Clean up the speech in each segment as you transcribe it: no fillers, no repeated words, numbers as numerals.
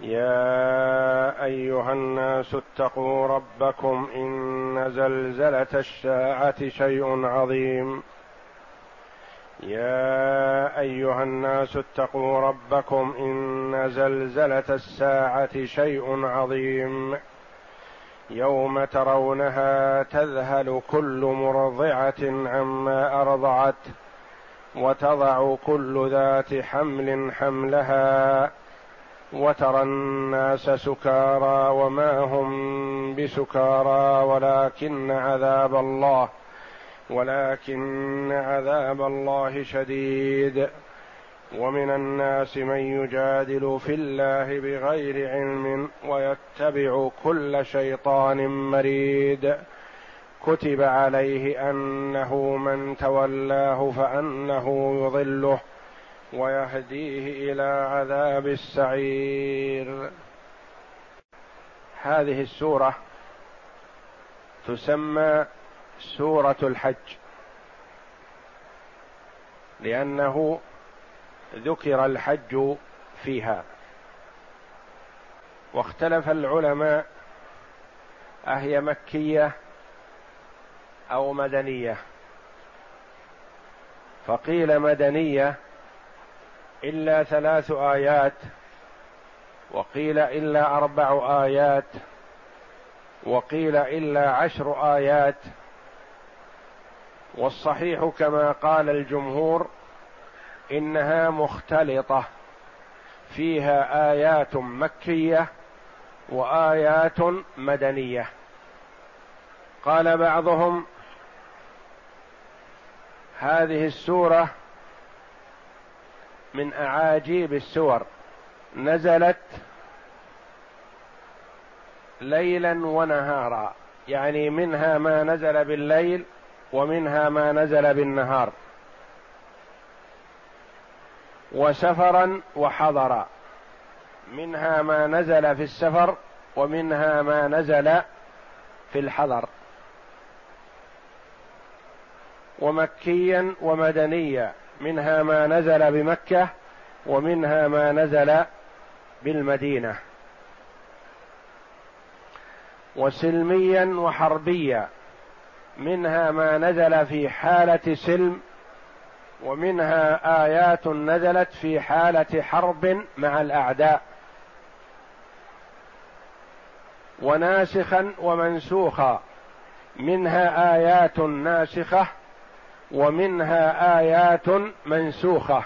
يا أيها الناس اتقوا ربكم إن زلزلة الساعة شيء عظيم. يا أيها الناس اتقوا ربكم إن زلزلة الساعة شيء عظيم. يوم ترونها تذهل كل مرضعة عما أرضعت وتضع كل ذات حمل حملها وترى الناس سكارى وما هم بسكارى ولكن عذاب الله شديد. ومن الناس من يجادل في الله بغير علم ويتبع كل شيطان مريد. كتب عليه أنه من تولاه فأنه يضله ويهديه إلى عذاب السعير. هذه السورة تسمى سورة الحج لأنه ذكر الحج فيها، واختلف العلماء أهي مكية أو مدنية، فقيل مدنية إلا 3 آيات، وقيل إلا 4 آيات، وقيل إلا 10 آيات، والصحيح كما قال الجمهور إنها مختلطة، فيها آيات مكية وآيات مدنية. قال بعضهم هذه السورة من أعاجيب السور، نزلت ليلا ونهارا، يعني منها ما نزل بالليل ومنها ما نزل بالنهار، وسفرا وحضرا، منها ما نزل في السفر ومنها ما نزل في الحضر، ومكيا ومدنيا، منها ما نزل بمكة ومنها ما نزل بالمدينة، وسلميا وحربيا، منها ما نزل في حالة سلم ومنها آيات نزلت في حالة حرب مع الأعداء، وناسخا ومنسوخا، منها آيات ناسخة ومنها آيات منسوخة،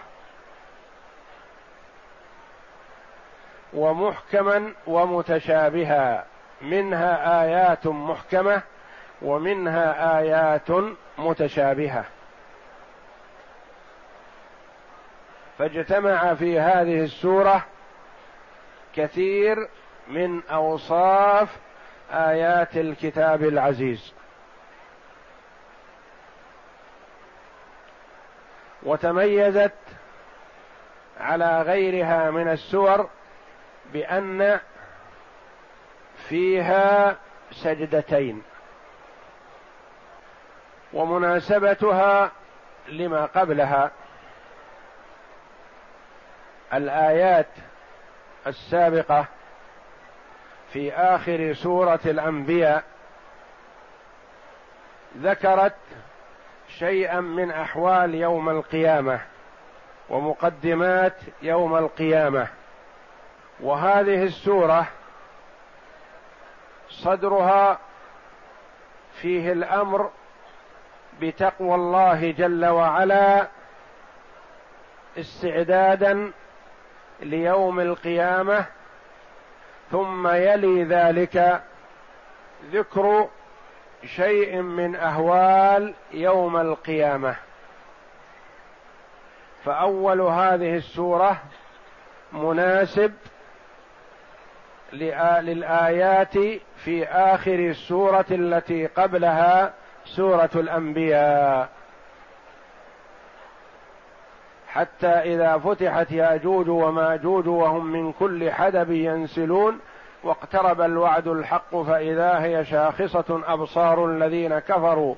ومحكما ومتشابها، منها آيات محكمة ومنها آيات متشابهة. فاجتمع في هذه السورة كثير من أوصاف آيات الكتاب العزيز، وتميزت على غيرها من السور بأن فيها سجدتين، ومناسبتها لما قبلها. الآيات السابقة في آخر سورة الأنبياء ذكرت شيئا من أحوال يوم القيامة ومقدمات يوم القيامة، وهذه السورة صدرها فيه الأمر بتقوى الله جل وعلا استعدادا ليوم القيامة، ثم يلي ذلك ذكر شيء من أهوال يوم القيامة. فأول هذه السورة مناسب للآيات في آخر السورة التي قبلها سورة الأنبياء، حتى إذا فتحت يأجوج وماجوج وهم من كل حدب ينسلون واقترب الوعد الحق فإذا هي شاخصة أبصار الذين كفروا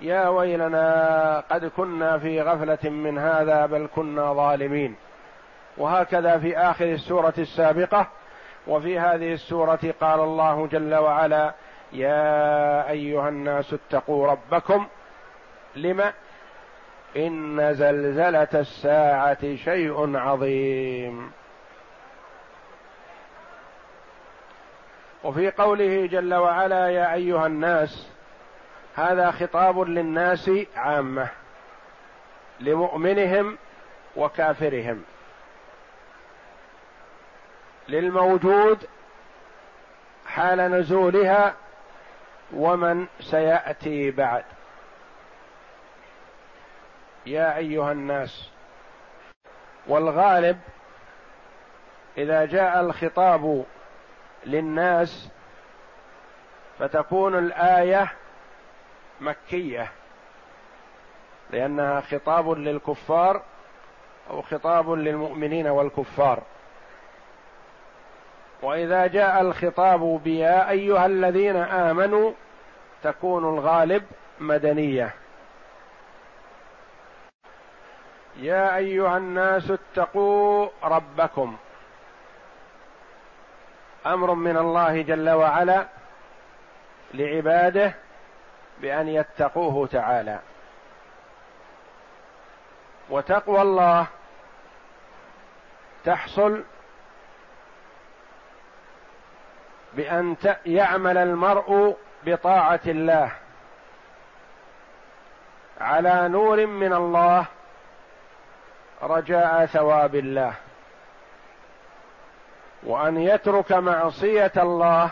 يا ويلنا قد كنا في غفلة من هذا بل كنا ظالمين. وهكذا في آخر السورة السابقة. وفي هذه السورة قال الله جل وعلا يا أيها الناس اتقوا ربكم، لما؟ إن زلزلة الساعة شيء عظيم. وفي قوله جل وعلا يا أيها الناس، هذا خطاب للناس عامة لمؤمنهم وكافرهم، للموجود حال نزولها ومن سيأتي بعد. يا أيها الناس، والغالب إذا جاء الخطاب للناس فتكون الآية مكية، لأنها خطاب للكفار أو خطاب للمؤمنين والكفار. وإذا جاء الخطاب بيا أيها الذين آمنوا تكون الغالب مدنية. يا أيها الناس اتقوا ربكم، أمر من الله جل وعلا لعباده بأن يتقوه تعالى. وتقوى الله تحصل بأن يعمل المرء بطاعة الله على نور من الله رجاء ثواب الله، وأن يترك معصية الله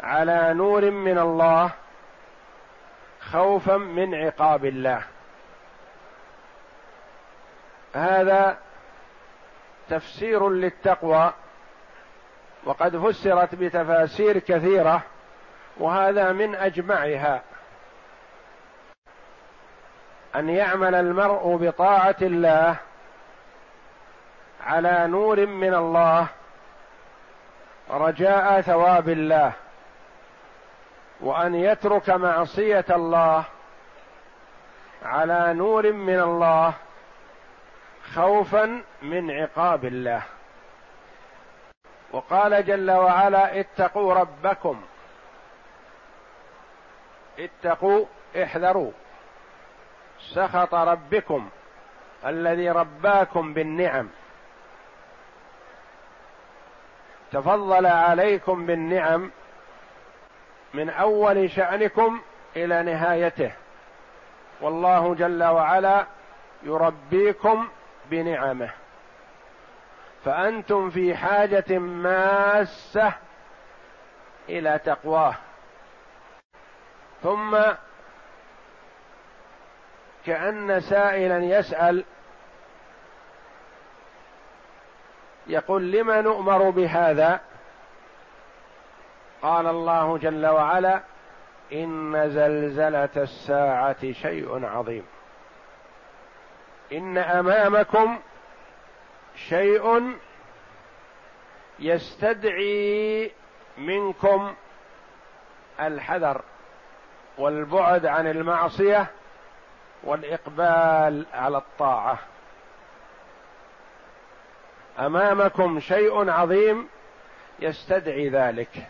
على نور من الله خوفا من عقاب الله. هذا تفسير للتقوى، وقد فسرت بتفاسير كثيرة وهذا من أجمعها، أن يعمل المرء بطاعة الله على نور من الله رجاء ثواب الله، وأن يترك معصية الله على نور من الله خوفا من عقاب الله. وقال جل وعلا اتقوا ربكم، اتقوا احذروا سخط ربكم الذي رباكم بالنعم، تفضل عليكم بالنعم من أول شأنكم إلى نهايته، والله جل وعلا يربيكم بنعمه، فأنتم في حاجة ماسة إلى تقواه. ثم كأن سائلا يسأل يقول لما نؤمر بهذا؟ قال الله جل وعلا إن زلزلة الساعة شيء عظيم، إن أمامكم شيء يستدعي منكم الحذر والبعد عن المعصية والإقبال على الطاعة. أمامكم شيء عظيم يستدعي ذلك.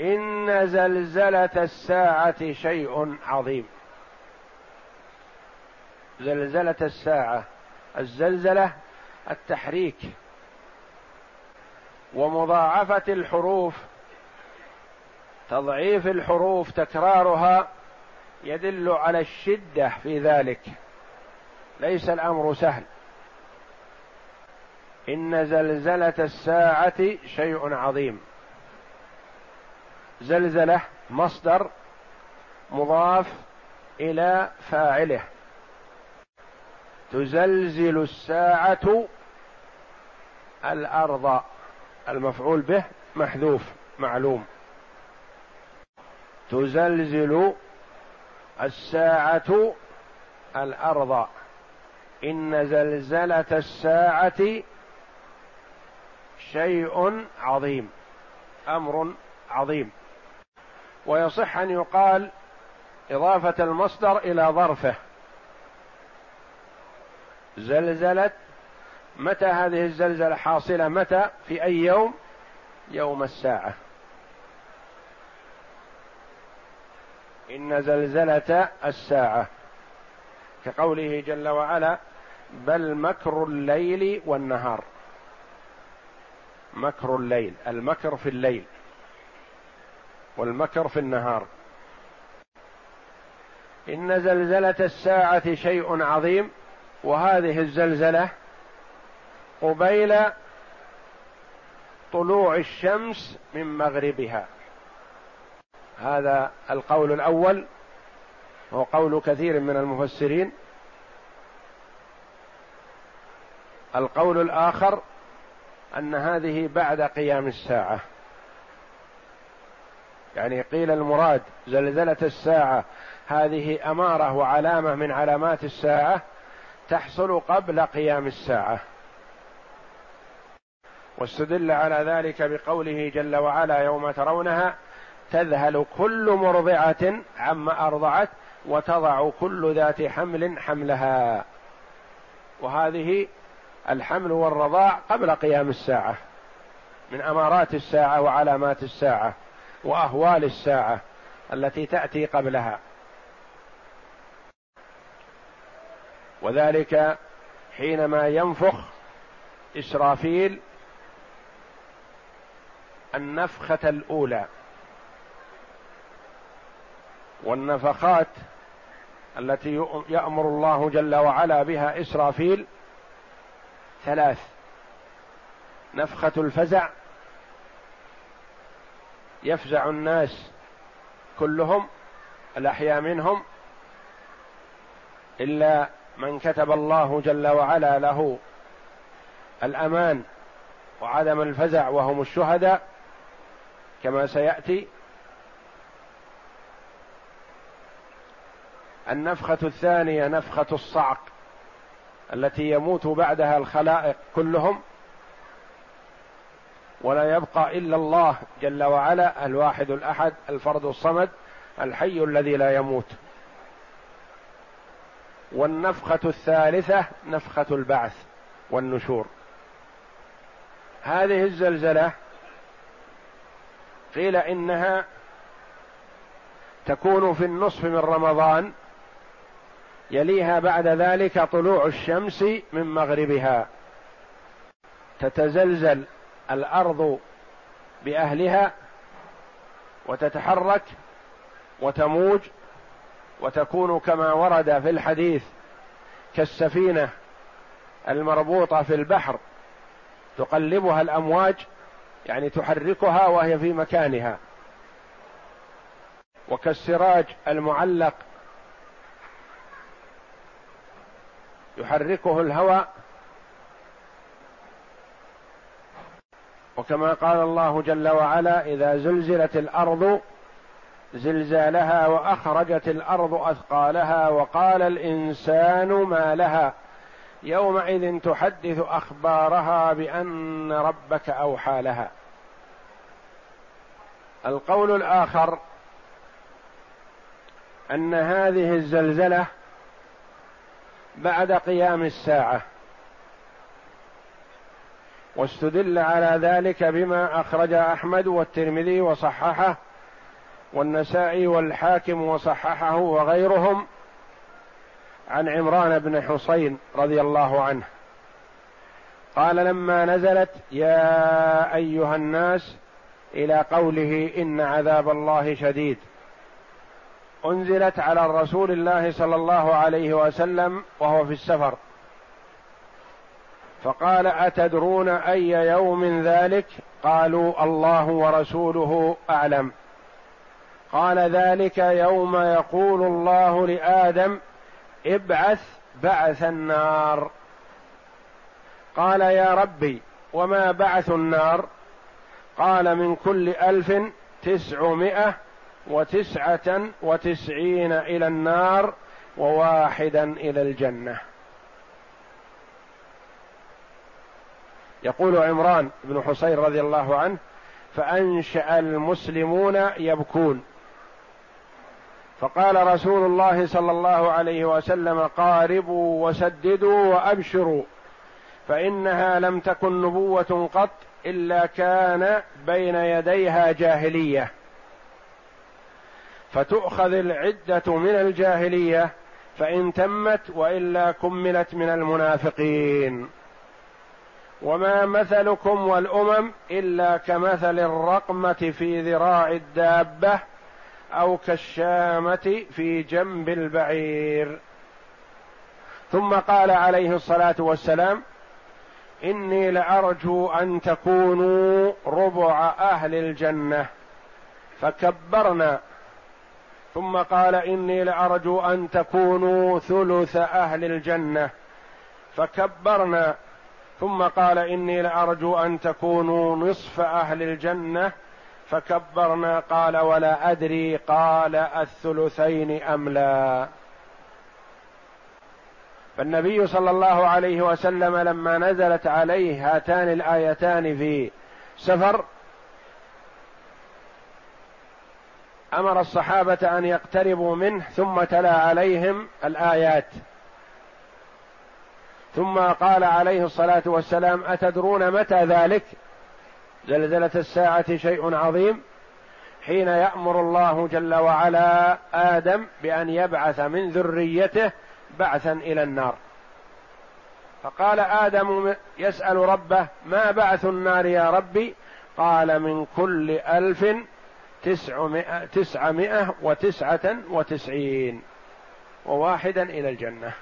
إن زلزلة الساعة شيء عظيم. زلزلة الساعة، الزلزلة التحريك، ومضاعفة الحروف، تضعيف الحروف، تكرارها يدل على الشدة في ذلك، ليس الأمر سهل. إن زلزلة الساعة شيء عظيم. زلزلة مصدر مضاف إلى فاعله، تزلزل الساعة الأرض، المفعول به محذوف معلوم، تزلزل الساعة الأرض، إن زلزلة الساعة شيء عظيم، أمر عظيم. ويصح أن يقال إضافة المصدر إلى ظرفه، زلزلت، متى هذه الزلزلة حاصلة؟ متى؟ في أي يوم؟ يوم الساعة. إن زلزلة الساعة، كقوله جل وعلا: بل مكر الليل والنهار. مكر الليل، المكر في الليل والمكر في النهار. إن زلزلة الساعة شيء عظيم، وهذه الزلزلة قبيل طلوع الشمس من مغربها. هذا القول الأول هو قول كثير من المفسرين. القول الآخر أن هذه بعد قيام الساعة، يعني قيل المراد زلزلة الساعة هذه أمارة وعلامة من علامات الساعة تحصل قبل قيام الساعة. واستدل على ذلك بقوله جل وعلا: يوم ترونها تذهل كل مرضعة عما أرضعت وتضع كل ذات حمل حملها. وهذه الحمل والرضاع قبل قيام الساعة، من أمارات الساعة وعلامات الساعة وأهوال الساعة التي تأتي قبلها، وذلك حينما ينفخ إسرافيل النفخة الأولى. والنفخات التي يأمر الله جل وعلا بها إسرافيل ثلاث: نفخة الفزع يفزع الناس كلهم، الأحياء منهم إلا من كتب الله جل وعلا له الأمان وعدم الفزع وهم الشهداء كما سيأتي. النفخة الثانية نفخة الصعق التي يموت بعدها الخلائق كلهم ولا يبقى إلا الله جل وعلا الواحد الأحد الفرد الصمد الحي الذي لا يموت. والنفخة الثالثة نفخة البعث والنشور. هذه الزلزلة قيل إنها تكون في النصف من رمضان، يليها بعد ذلك طلوع الشمس من مغربها، تتزلزل الأرض بأهلها وتتحرك وتموج وتكون كما ورد في الحديث كالسفينة المربوطة في البحر تقلبها الأمواج، يعني تحركها وهي في مكانها، وكالسراج المعلق يحركه الهواء. وكما قال الله جل وعلا: إذا زلزلت الأرض زلزالها وأخرجت الأرض أثقالها وقال الإنسان ما لها يومئذ تحدث أخبارها بأن ربك أوحى لها. القول الآخر أن هذه الزلزلة بعد قيام الساعة، واستدل على ذلك بما أخرج أحمد والترمذي وصححه والنسائي والحاكم وصححه وغيرهم عن عمران بن حصين رضي الله عنه قال: لما نزلت يا أيها الناس إلى قوله إن عذاب الله شديد، أنزلت على رسول الله صلى الله عليه وسلم وهو في السفر، فقال: أتدرون أي يوم ذلك؟ قالوا: الله ورسوله أعلم. قال: ذلك يوم يقول الله لآدم ابعث بعث النار. قال يا ربي وما بعث النار؟ قال من كل 1999 إلى النار و1 إلى الجنة. يقول عمران بن حصين رضي الله عنه فأنشأ المسلمون يبكون، فقال رسول الله صلى الله عليه وسلم قاربوا وسددوا وأبشروا، فإنها لم تكن نبوة قط إلا كان بين يديها جاهلية، فتؤخذ العدة من الجاهلية فإن تمت وإلا كملت من المنافقين، وما مثلكم والأمم إلا كمثل الرقمة في ذراع الدابة أو كالشامة في جنب البعير. ثم قال عليه الصلاة والسلام إني لأرجو أن تكونوا ربع أهل الجنة، فكبرنا. ثم قال إني لأرجو أن تكونوا ثلث أهل الجنة، فكبرنا. ثم قال إني لأرجو أن تكونوا نصف أهل الجنة، فكبرنا. قال ولا أدري قال الثلثين أم لا. فالنبي صلى الله عليه وسلم لما نزلت عليه هاتان الآيتان في سفر أمر الصحابة أن يقتربوا منه، ثم تلا عليهم الآيات، ثم قال عليه الصلاة والسلام أتدرون متى ذلك؟ زلزلة الساعة شيء عظيم، حين يأمر الله جل وعلا آدم بأن يبعث من ذريته بعثا إلى النار، فقال آدم يسأل ربه ما بعث النار يا ربي؟ قال من كل 1999 و1 إلى الجنة.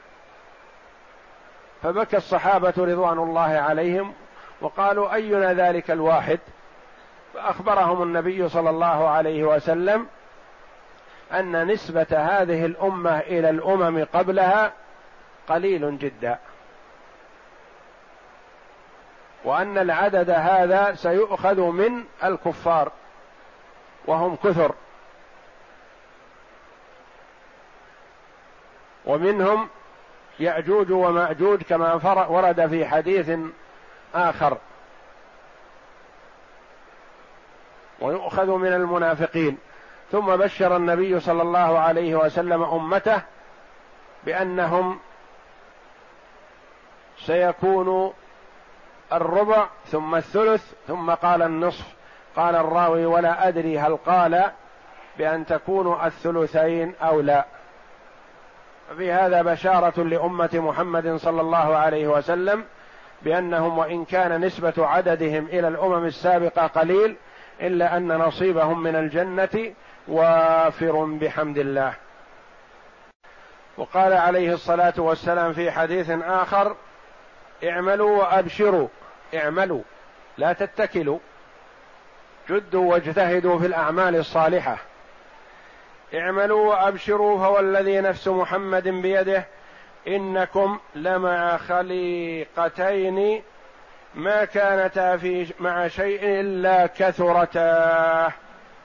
فبكى الصحابة رضوان الله عليهم وقالوا أينا ذلك الواحد؟ فأخبرهم النبي صلى الله عليه وسلم أن نسبة هذه الأمة إلى الأمم قبلها قليل جدا، وأن العدد هذا سيؤخذ من الكفار وهم كثر، ومنهم يأجوج ومأجوج كما ورد في حديث آخر، ويؤخذ من المنافقين. ثم بشر النبي صلى الله عليه وسلم أمته بأنهم سيكون الربع ثم الثلث ثم قال النصف. قال الراوي ولا أدري هل قال بأن تكونوا الثلثين أو لا. في هذا بشارة لأمة محمد صلى الله عليه وسلم بأنهم وإن كان نسبة عددهم إلى الأمم السابقة قليل، إلا أن نصيبهم من الجنة وافر بحمد الله. وقال عليه الصلاة والسلام في حديث آخر اعملوا وأبشروا، اعملوا لا تتكلوا، جدوا واجتهدوا في الأعمال الصالحة، اعملوا وأبشروا فوالذي نفس محمد بيده إنكم لمع خليقتين ما كانتا في مع شيء إلا كثرتا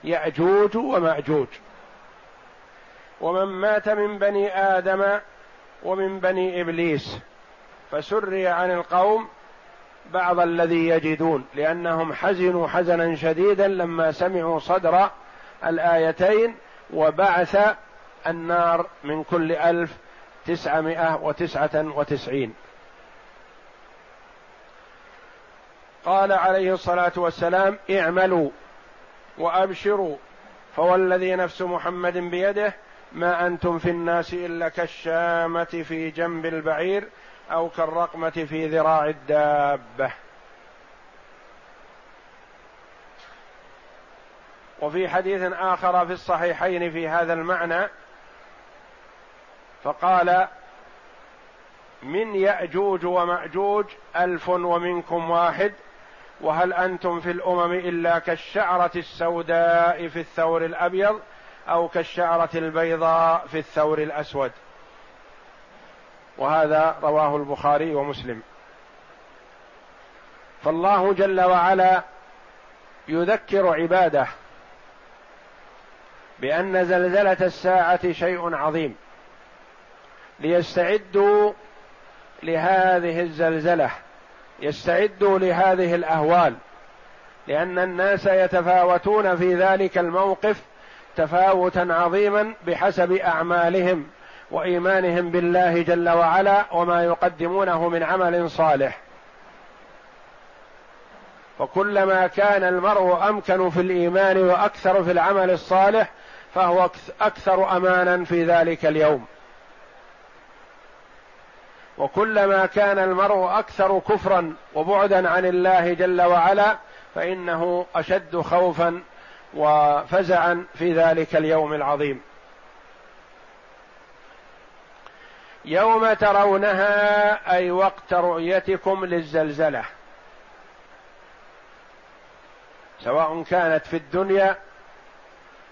يأجوج ومأجوج. ومن مات من بني آدم ومن بني إبليس فسري عن القوم بعض الذي يجدون، لأنهم حزنوا حزنا شديدا لما سمعوا صدر الآيتين وبعث النار من كل 1999. قال عليه الصلاة والسلام اعملوا وأبشروا فوالذي نفس محمد بيده ما أنتم في الناس إلا كالشامة في جنب البعير أو كالرقمة في ذراع الدابة. وفي حديث آخر في الصحيحين في هذا المعنى فقال من يأجوج ومأجوج 1000 ومنكم 1، وهل أنتم في الأمم إلا كالشعرة السوداء في الثور الأبيض أو كالشعرة البيضاء في الثور الأسود. وهذا رواه البخاري ومسلم. فالله جل وعلا يذكر عباده بأن زلزلة الساعة شيء عظيم ليستعدوا لهذه الزلزلة، يستعدوا لهذه الأهوال، لأن الناس يتفاوتون في ذلك الموقف تفاوتا عظيما بحسب أعمالهم وإيمانهم بالله جل وعلا وما يقدمونه من عمل صالح. وكلما كان المرء أمكن في الإيمان وأكثر في العمل الصالح فهو أكثر أمانا في ذلك اليوم، وكلما كان المرء أكثر كفرا وبعدا عن الله جل وعلا فإنه أشد خوفا وفزعا في ذلك اليوم العظيم. يوم ترونها أي وقت رؤيتكم للزلزلة، سواء كانت في الدنيا،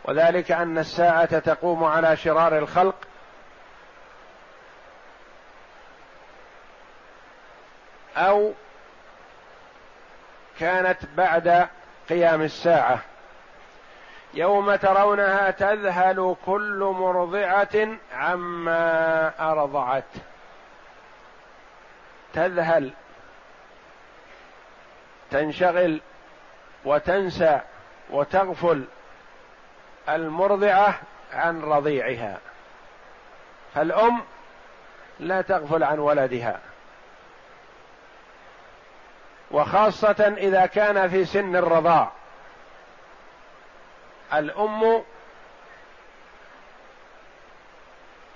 وذلك أن الساعة تقوم على شرار الخلق، أو كانت بعد قيام الساعة. يوم ترونها تذهل كل مرضعة عما أرضعت، تذهل تنشغل وتنسى وتغفل المرضعة عن رضيعها، فالأم لا تغفل عن ولدها، وخاصة إذا كان في سن الرضاع. الأم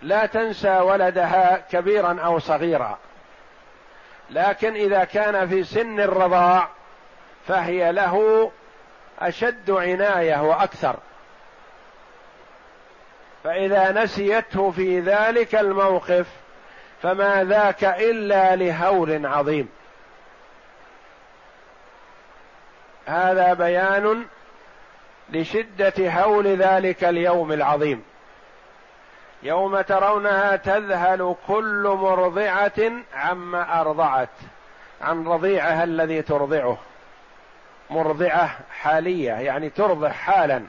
لا تنسى ولدها كبيرا أو صغيرا، لكن إذا كان في سن الرضاع فهي له أشد عناية وأكثر، فإذا نسيته في ذلك الموقف فما ذاك إلا لهول عظيم. هذا بيان لشدة هول ذلك اليوم العظيم. يوم ترونها تذهل كل مرضعة عما أرضعت، عن رضيعها الذي ترضعه. مرضعة حالية يعني ترضع حالا.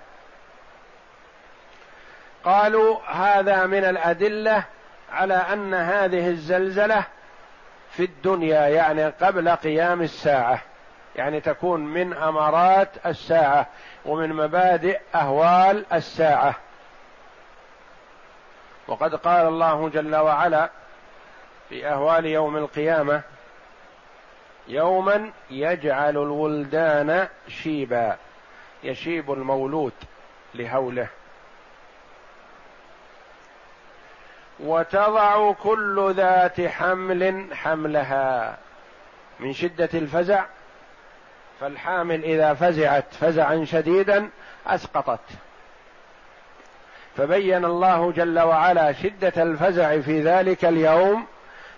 قالوا هذا من الأدلة على أن هذه الزلزلة في الدنيا، يعني قبل قيام الساعة، يعني تكون من أمارات الساعة ومن مبادئ أهوال الساعة. وقد قال الله جل وعلا في أهوال يوم القيامة: يوما يجعل الولدان شيبا، يشيب المولود لهوله. وتضع كل ذات حمل حملها، من شدة الفزع، فالحامل إذا فزعت فزعا شديدا أسقطت. فبين الله جل وعلا شدة الفزع في ذلك اليوم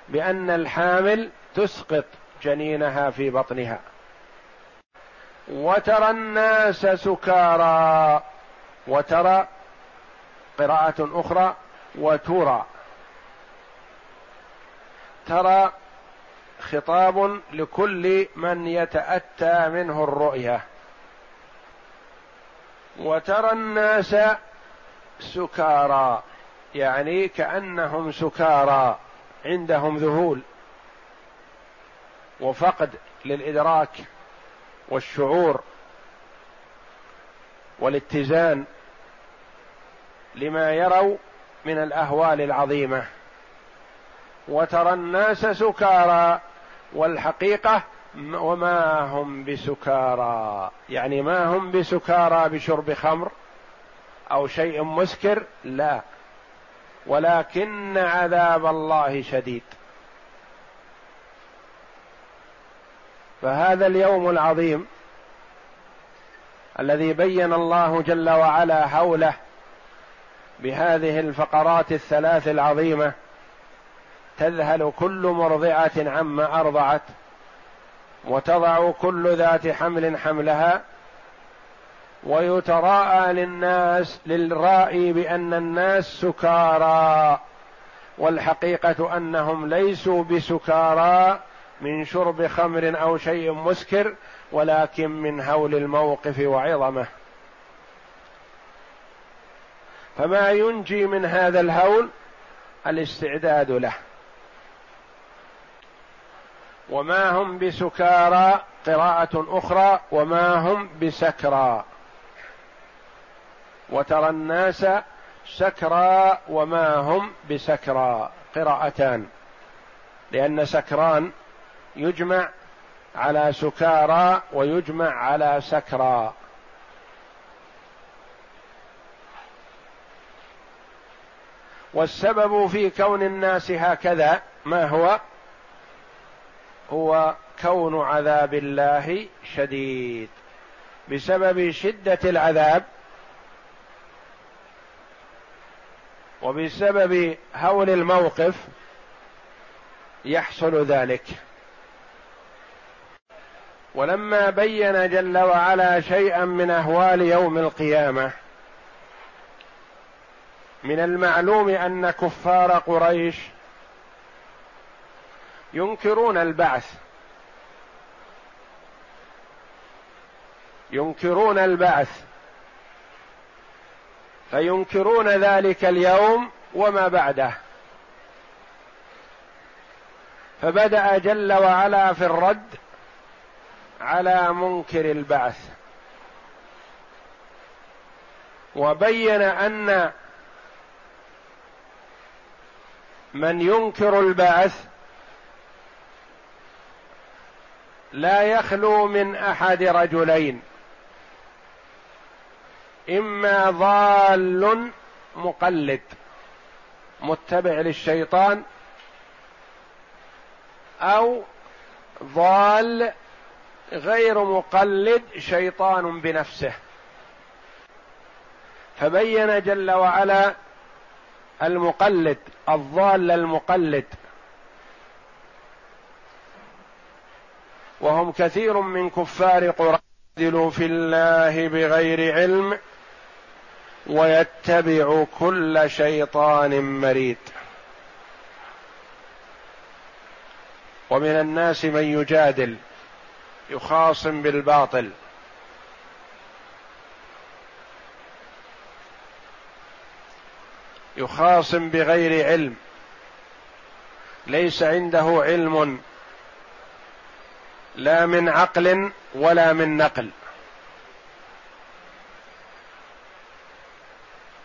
بأن الحامل تسقط جنينها في بطنها. وترى الناس سكارى، وترى قراءة أخرى وترى. ترى خطاب لكل من يتأتى منه الرؤية. وترى الناس سكارى يعني كأنهم سكارى، عندهم ذهول وفقد للإدراك والشعور والاتزان لما يروا من الأهوال العظيمة. وترى الناس سكارى والحقيقة وما هم بسكارى، يعني ما هم بسكارى بشرب خمر أو شيء مسكر، لا، ولكن عذاب الله شديد. فهذا اليوم العظيم الذي بين الله جل وعلا حوله بهذه الفقرات الثلاث العظيمة: تذهل كل مرضعة عما أرضعت، وتضع كل ذات حمل حملها، ويتراءى للرائي بأن الناس سكارى، والحقيقة أنهم ليسوا بسكارى من شرب خمر أو شيء مسكر، ولكن من هول الموقف وعظمه. فما ينجي من هذا الهول الاستعداد له. وما هم بسكارى قراءة أخرى، وما هم بسكرى، وترى الناس سكرى وما هم بسكرى قراءتان، لأن سكران يجمع على سكارى ويجمع على سكرى. والسبب في كون الناس هكذا ما هو؟ هو كون عذاب الله شديد. بسبب شدة العذاب وبسبب هول الموقف يحصل ذلك. ولما بين جل وعلا شيئا من أهوال يوم القيامة، من المعلوم أن كفار قريش ينكرون البعث، فينكرون ذلك اليوم وما بعده. فبدأ جل وعلا في الرد على منكر البعث، وبين أن من ينكر البعث لا يخلو من أحد رجلين: إما ضال مقلد متبع للشيطان، أو ضال غير مقلد شيطان بنفسه. فبين جل وعلا المقلد، الضال المقلد، وهم كثير من كفار قريش يجادلوا في الله بغير علم ويتبع كل شيطان مريد. ومن الناس من يجادل، يخاصم بالباطل. يخاصم بغير علم، ليس عنده علم لا من عقل ولا من نقل،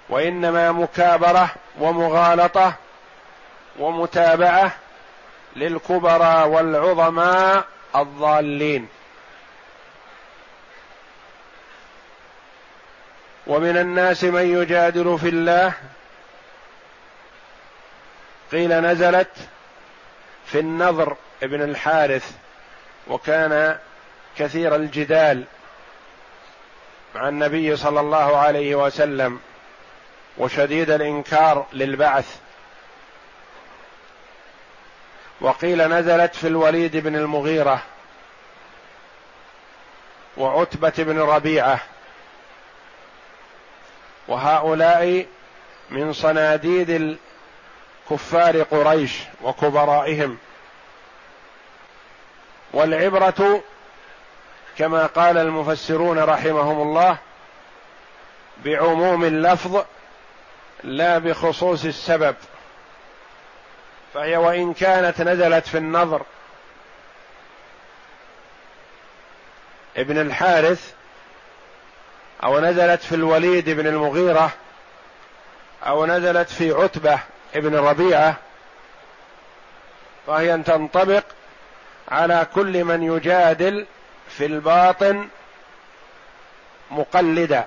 وإنما مكابرة ومغالطة ومتابعة للكبرى والعظماء الضالين. ومن الناس من يجادل في الله، قيل نزلت في النضر ابن الحارث، وكان كثير الجدال مع النبي صلى الله عليه وسلم وشديد الإنكار للبعث. وقيل نزلت في الوليد بن المغيرة وعتبة بن ربيعة، وهؤلاء من صناديد كفار قريش وكبرائهم. والعبرة كما قال المفسرون رحمهم الله بعموم اللفظ لا بخصوص السبب، فهي وإن كانت نزلت في النضر ابن الحارث، أو نزلت في الوليد بن المغيرة، أو نزلت في عتبة ابن ربيعة، فهي أن تنطبق على كل من يجادل في الباطن مقلدا.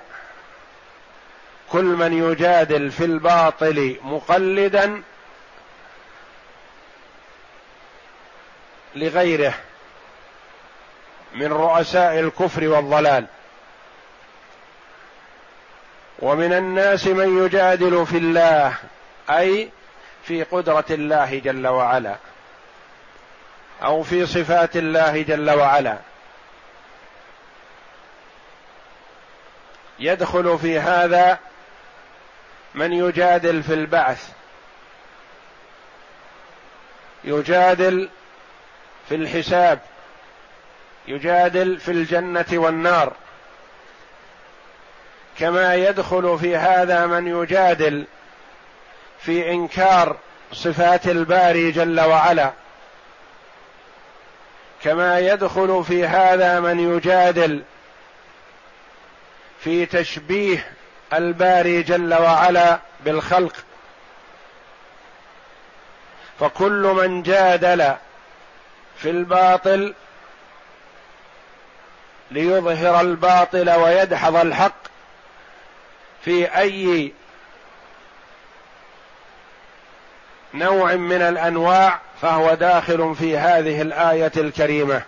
كل من يجادل في الباطل مقلدا لغيره من رؤساء الكفر والضلال. ومن الناس من يجادل في الله، أي في قدرة الله جل وعلا، أو في صفات الله جل وعلا. يدخل في هذا من يجادل في البعث يجادل في الحساب، يجادل في الجنة والنار، كما يدخل في هذا من يجادل في إنكار صفات الباري جل وعلا، كما يدخل في هذا من يجادل في تشبيه الباري جل وعلا بالخلق. فكل من جادل في الباطل ليظهر الباطل ويدحض الحق في أي نوع من الأنواع فهو داخل في هذه الآية الكريمة.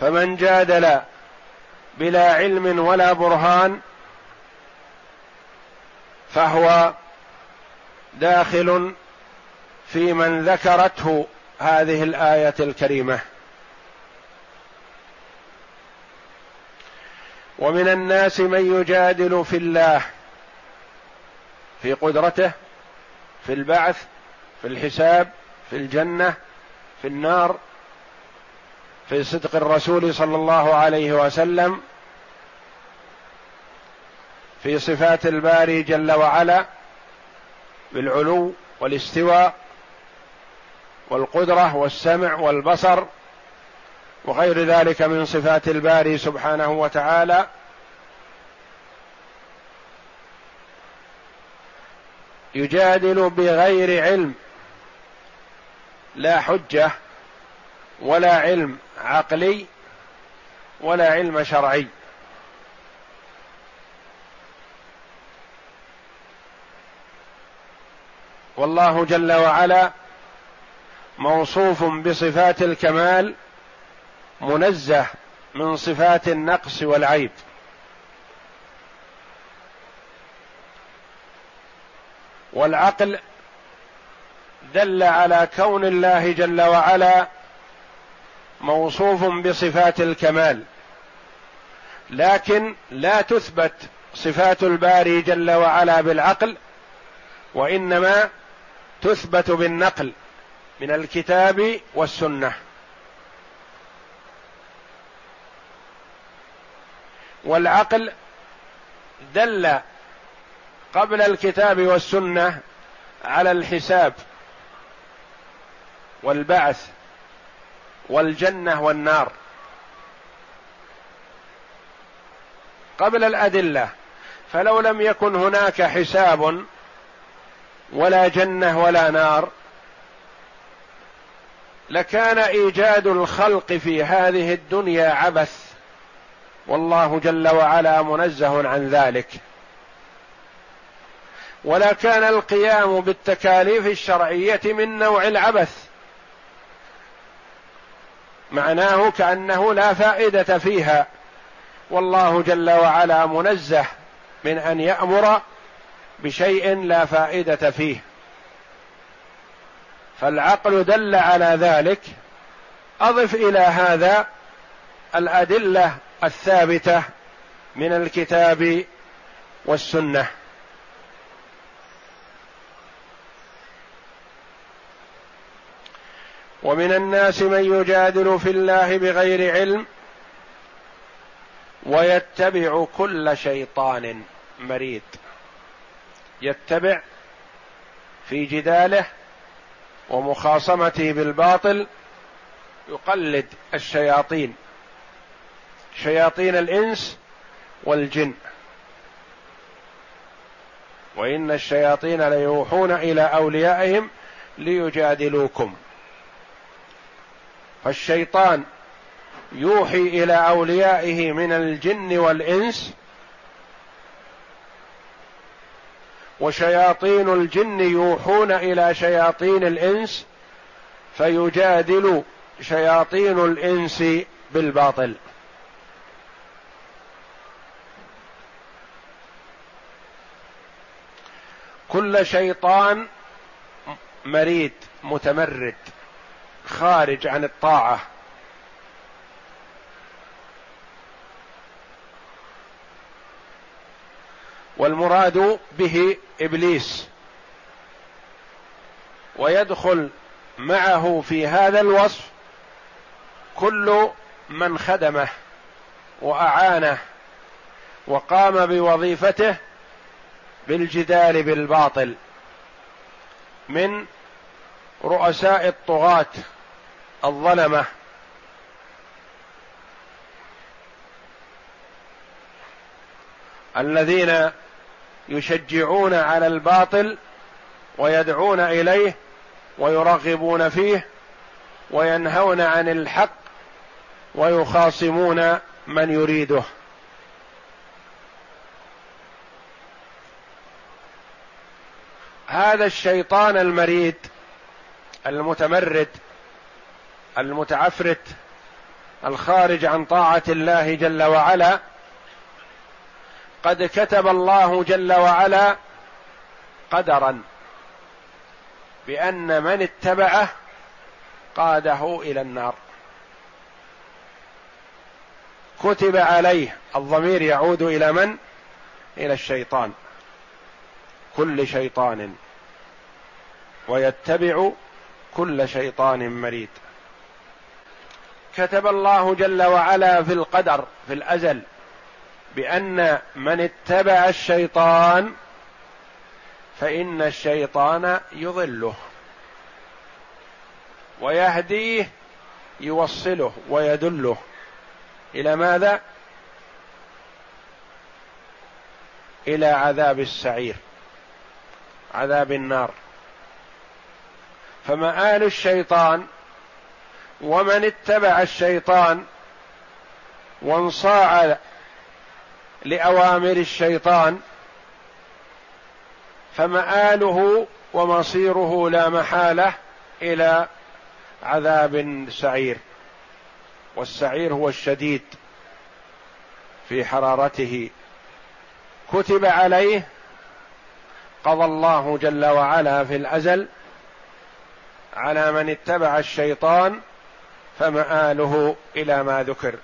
فمن جادل بلا علم ولا برهان فهو داخل في من ذكرته هذه الآية الكريمة. ومن الناس من يجادل في الله، في قدرته، في البعث، في الحساب، في الجنة، في النار، في صدق الرسول صلى الله عليه وسلم، في صفات الباري جل وعلا بالعلو والاستواء والقدرة والسمع والبصر وغير ذلك من صفات الباري سبحانه وتعالى. يجادل بغير علم، لا حجة ولا علم عقلي ولا علم شرعي. والله جل وعلا موصوف بصفات الكمال، منزه من صفات النقص والعيب. والعقل دل على كون الله جل وعلا موصوف بصفات الكمال، لكن لا تثبت صفات الباري جل وعلا بالعقل، وإنما تثبت بالنقل من الكتاب والسنة. والعقل دل قبل الكتاب والسنة على الحساب والبعث والجنة والنار قبل الأدلة، فلو لم يكن هناك حساب ولا جنة ولا نار لكان إيجاد الخلق في هذه الدنيا عبث، والله جل وعلا منزه عن ذلك. ولا كان القيام بالتكاليف الشرعية من نوع العبث، معناه كأنه لا فائدة فيها، والله جل وعلا منزه من أن يأمر بشيء لا فائدة فيه. فالعقل دل على ذلك. أضف إلى هذا الأدلة الثابتة من الكتاب والسنة. ومن الناس من يجادل في الله بغير علم ويتبع كل شيطان مريد، يتبع في جداله ومخاصمته بالباطل، يقلد الشياطين، شياطين الإنس والجن، وإن الشياطين ليوحون إلى أوليائهم ليجادلوكم. فالشيطان يوحي إلى أوليائه من الجن والإنس، وشياطين الجن يوحون إلى شياطين الإنس، فيجادل شياطين الإنس بالباطل. كل شيطان مريد متمرد خارج عن الطاعة. والمراد به إبليس، ويدخل معه في هذا الوصف كل من خدمه وأعانه وقام بوظيفته بالجدال بالباطل من رؤساء الطغاة الظلمة الذين يشجعون على الباطل ويدعون إليه ويرغبون فيه وينهون عن الحق ويخاصمون من يريده. هذا الشيطان المريد المتمرد المتعفرت الخارج عن طاعة الله جل وعلا قد كتب الله جل وعلا قدرا بأن من اتبعه قاده إلى النار. كتب عليه، الضمير يعود إلى من؟ إلى الشيطان، كل شيطان، ويتبع كل شيطان مريد. كتب الله جل وعلا في القدر في الأزل بأن من اتبع الشيطان فإن الشيطان يضله ويهديه، يوصله ويدله إلى ماذا؟ إلى عذاب السعير، عذاب النار. فمآل الشيطان ومن اتبع الشيطان وانصاع لأوامر الشيطان فمآله ومصيره لا محالة إلى عذاب سعير، والسعير هو الشديد في حرارته. كتب عليه، قضى الله جل وعلا في الأزل على من اتبع الشيطان فمآله إلى ما ذكر.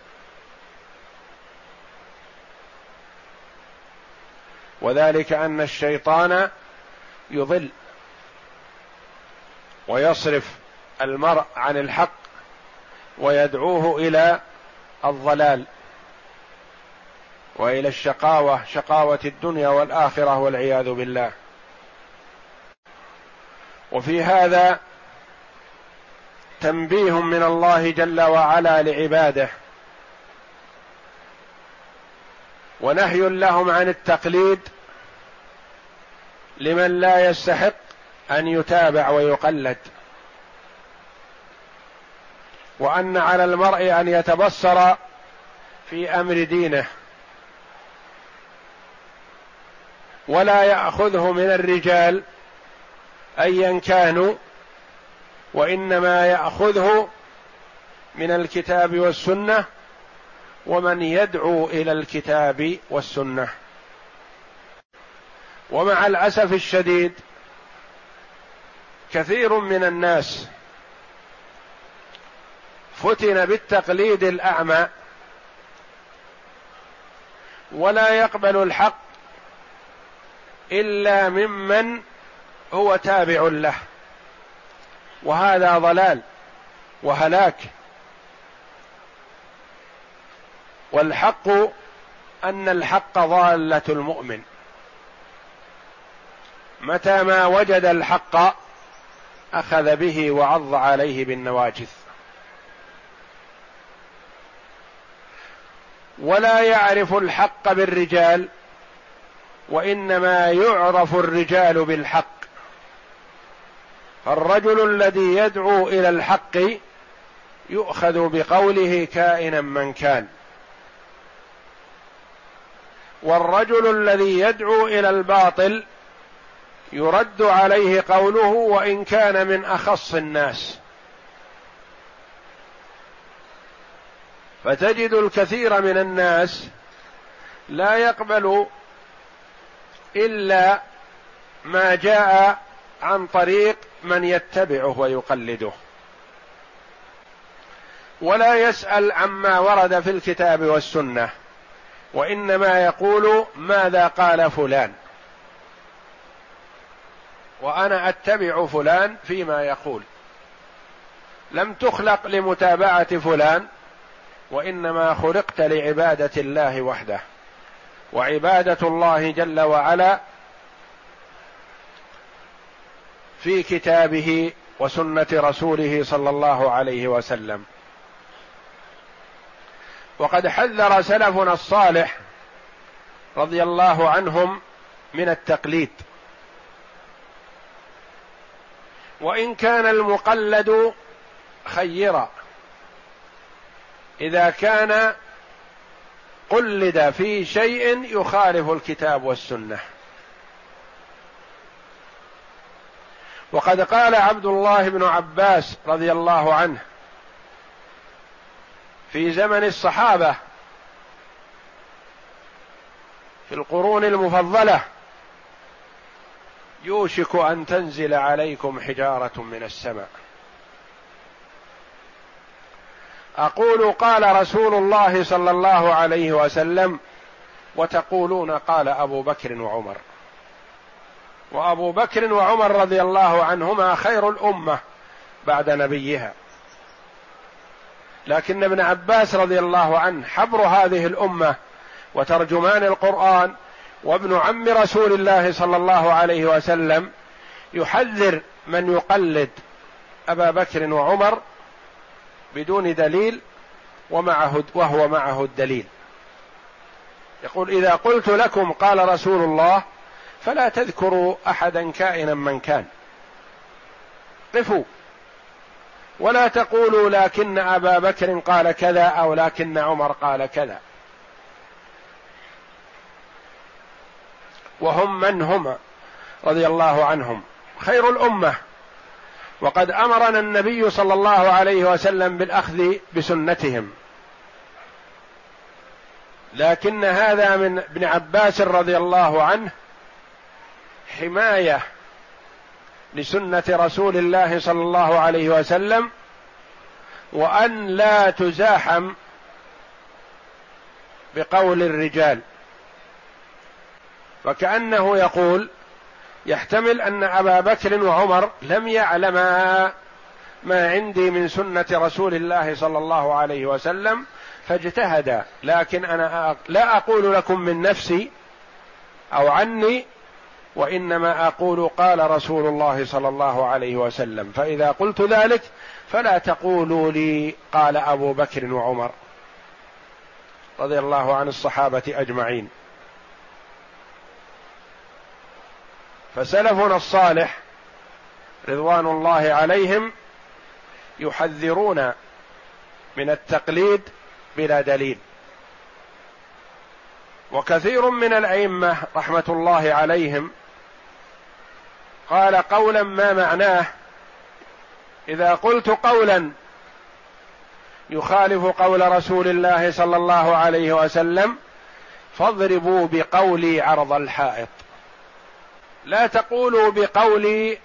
وذلك أن الشيطان يضل ويصرف المرء عن الحق ويدعوه إلى الضلال وإلى الشقاوة، شقاوة الدنيا والآخرة والعياذ بالله. وفي هذا تنبيه من الله جل وعلا لعباده، ونهي لهم عن التقليد لمن لا يستحق أن يتابع ويقلد، وأن على المرء أن يتبصر في أمر دينه ولا يأخذه من الرجال أيا كانوا، وإنما يأخذه من الكتاب والسنة ومن يدعو إلى الكتاب والسنة. ومع الأسف الشديد كثير من الناس فتن بالتقليد الأعمى ولا يقبل الحق إلا ممن هو تابع له، وهذا ضلال وهلاك. والحق أن الحق ضالة المؤمن، متى ما وجد الحق أخذ به وعض عليه بالنواجذ، ولا يعرف الحق بالرجال وإنما يعرف الرجال بالحق. فالرجل الذي يدعو إلى الحق يؤخذ بقوله كائنا من كان، والرجل الذي يدعو إلى الباطل يرد عليه قوله وإن كان من أخص الناس. فتجد الكثير من الناس لا يقبل إلا ما جاء عن طريق من يتبعه ويقلده، ولا يسأل عما ورد في الكتاب والسنة، وإنما يقول ماذا قال فلان وأنا أتبع فلان فيما يقول. لم تخلق لمتابعة فلان، وإنما خلقت لعبادة الله وحده، وعبادة الله جل وعلا في كتابه وسنة رسوله صلى الله عليه وسلم. وقد حذر سلفنا الصالح رضي الله عنهم من التقليد، وإن كان المقلد خيرا إذا كان قلد في شيء يخالف الكتاب والسنة. وقد قال عبد الله بن عباس رضي الله عنه في زمن الصحابة في القرون المفضلة: يوشك أن تنزل عليكم حجارة من السماء. أقول قال رسول الله صلى الله عليه وسلم، وتقولون قال أبو بكر وعمر. وأبو بكر وعمر رضي الله عنهما خير الأمة بعد نبيها، لكن ابن عباس رضي الله عنه حبر هذه الأمة وترجمان القرآن وابن عم رسول الله صلى الله عليه وسلم، يحذر من يقلد أبا بكر وعمر بدون دليل وهو معه الدليل. يقول: إذا قلت لكم قال رسول الله فلا تذكروا أحدا كائنا من كان، قفوا ولا تقولوا لكن أبا بكر قال كذا أو لكن عمر قال كذا. وهم من هم رضي الله عنهم خير الأمة، وقد أمرنا النبي صلى الله عليه وسلم بالأخذ بسنتهم. لكن هذا من ابن عباس رضي الله عنه حماية لسنة رسول الله صلى الله عليه وسلم، وأن لا تزاحم بقول الرجال. وكأنه يقول: يحتمل أن أبا بكر وعمر لم يعلم ما عندي من سنة رسول الله صلى الله عليه وسلم فاجتهد، لكن أنا لا أقول لكم من نفسي أو عني، وإنما أقول قال رسول الله صلى الله عليه وسلم، فإذا قلت ذلك فلا تقولوا لي قال أبو بكر وعمر، رضي الله عن الصحابة أجمعين. فسلفنا الصالح رضوان الله عليهم يحذرون من التقليد بلا دليل. وكثير من الأئمة رحمة الله عليهم قال قولا ما معناه: إذا قلت قولا يخالف قول رسول الله صلى الله عليه وسلم فاضربوا بقولي عرض الحائط، لا تقولوا بقولي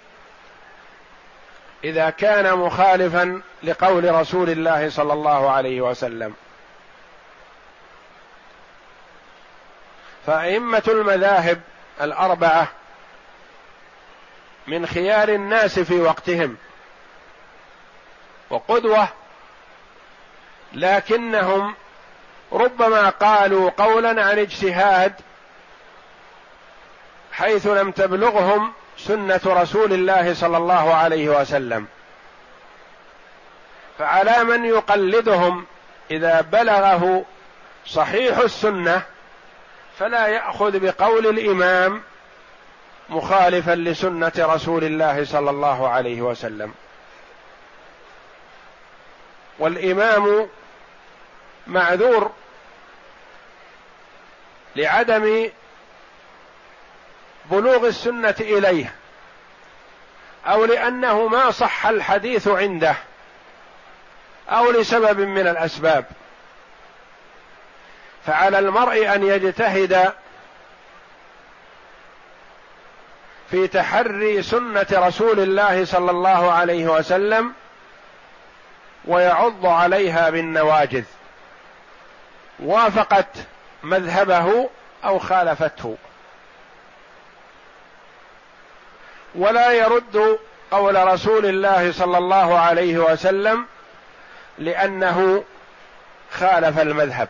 إذا كان مخالفا لقول رسول الله صلى الله عليه وسلم. فأئمة المذاهب الأربعة من خيار الناس في وقتهم وقدوة، لكنهم ربما قالوا قولا عن اجتهاد حيث لم تبلغهم سنة رسول الله صلى الله عليه وسلم. فعلى من يقلدهم إذا بلغه صحيح السنة فلا يأخذ بقول الإمام مخالفا لسنة رسول الله صلى الله عليه وسلم. والإمام معذور لعدم بلوغ السنة إليه، أو لأنه ما صح الحديث عنده، أو لسبب من الأسباب. فعلى المرء أن يجتهد في تحري سنة رسول الله صلى الله عليه وسلم ويعض عليها بالنواجذ، وافقت مذهبه أو خالفته. ولا يرد قول رسول الله صلى الله عليه وسلم لأنه خالف المذهب.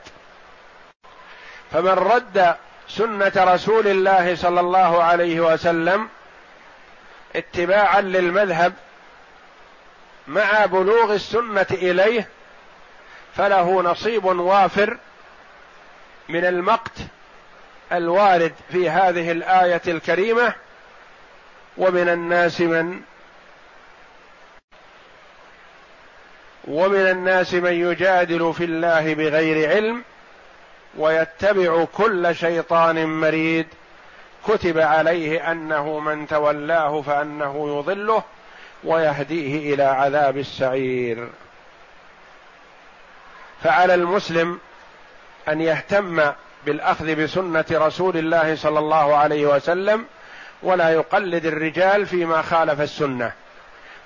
فمن رد سنة رسول الله صلى الله عليه وسلم اتباعا للمذهب مع بلوغ السنة إليه فله نصيب وافر من المقت الوارد في هذه الآية الكريمة: ومن الناس من يجادل في الله بغير علم ويتبع كل شيطان مريد كتب عليه أنه من تولاه فأنه يضله ويهديه إلى عذاب السعير. فعلى المسلم أن يهتم بالأخذ بسنة رسول الله صلى الله عليه وسلم ولا يقلد الرجال فيما خالف السنة.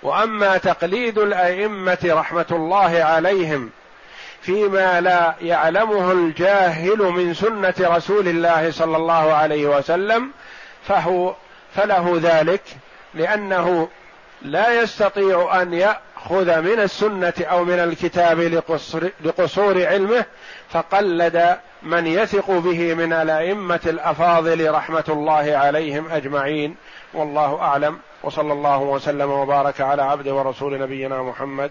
وأما تقليد الأئمة رحمة الله عليهم فيما لا يعلمه الجاهل من سنة رسول الله صلى الله عليه وسلم فله ذلك، لأنه لا يستطيع أن يأخذ من السنة أو من الكتاب لقصور علمه، فقلد من يثق به من الأئمة الأفاضل رحمة الله عليهم أجمعين، والله أعلم. وصلى الله وسلم وبارك على عبده ورسول نبينا محمد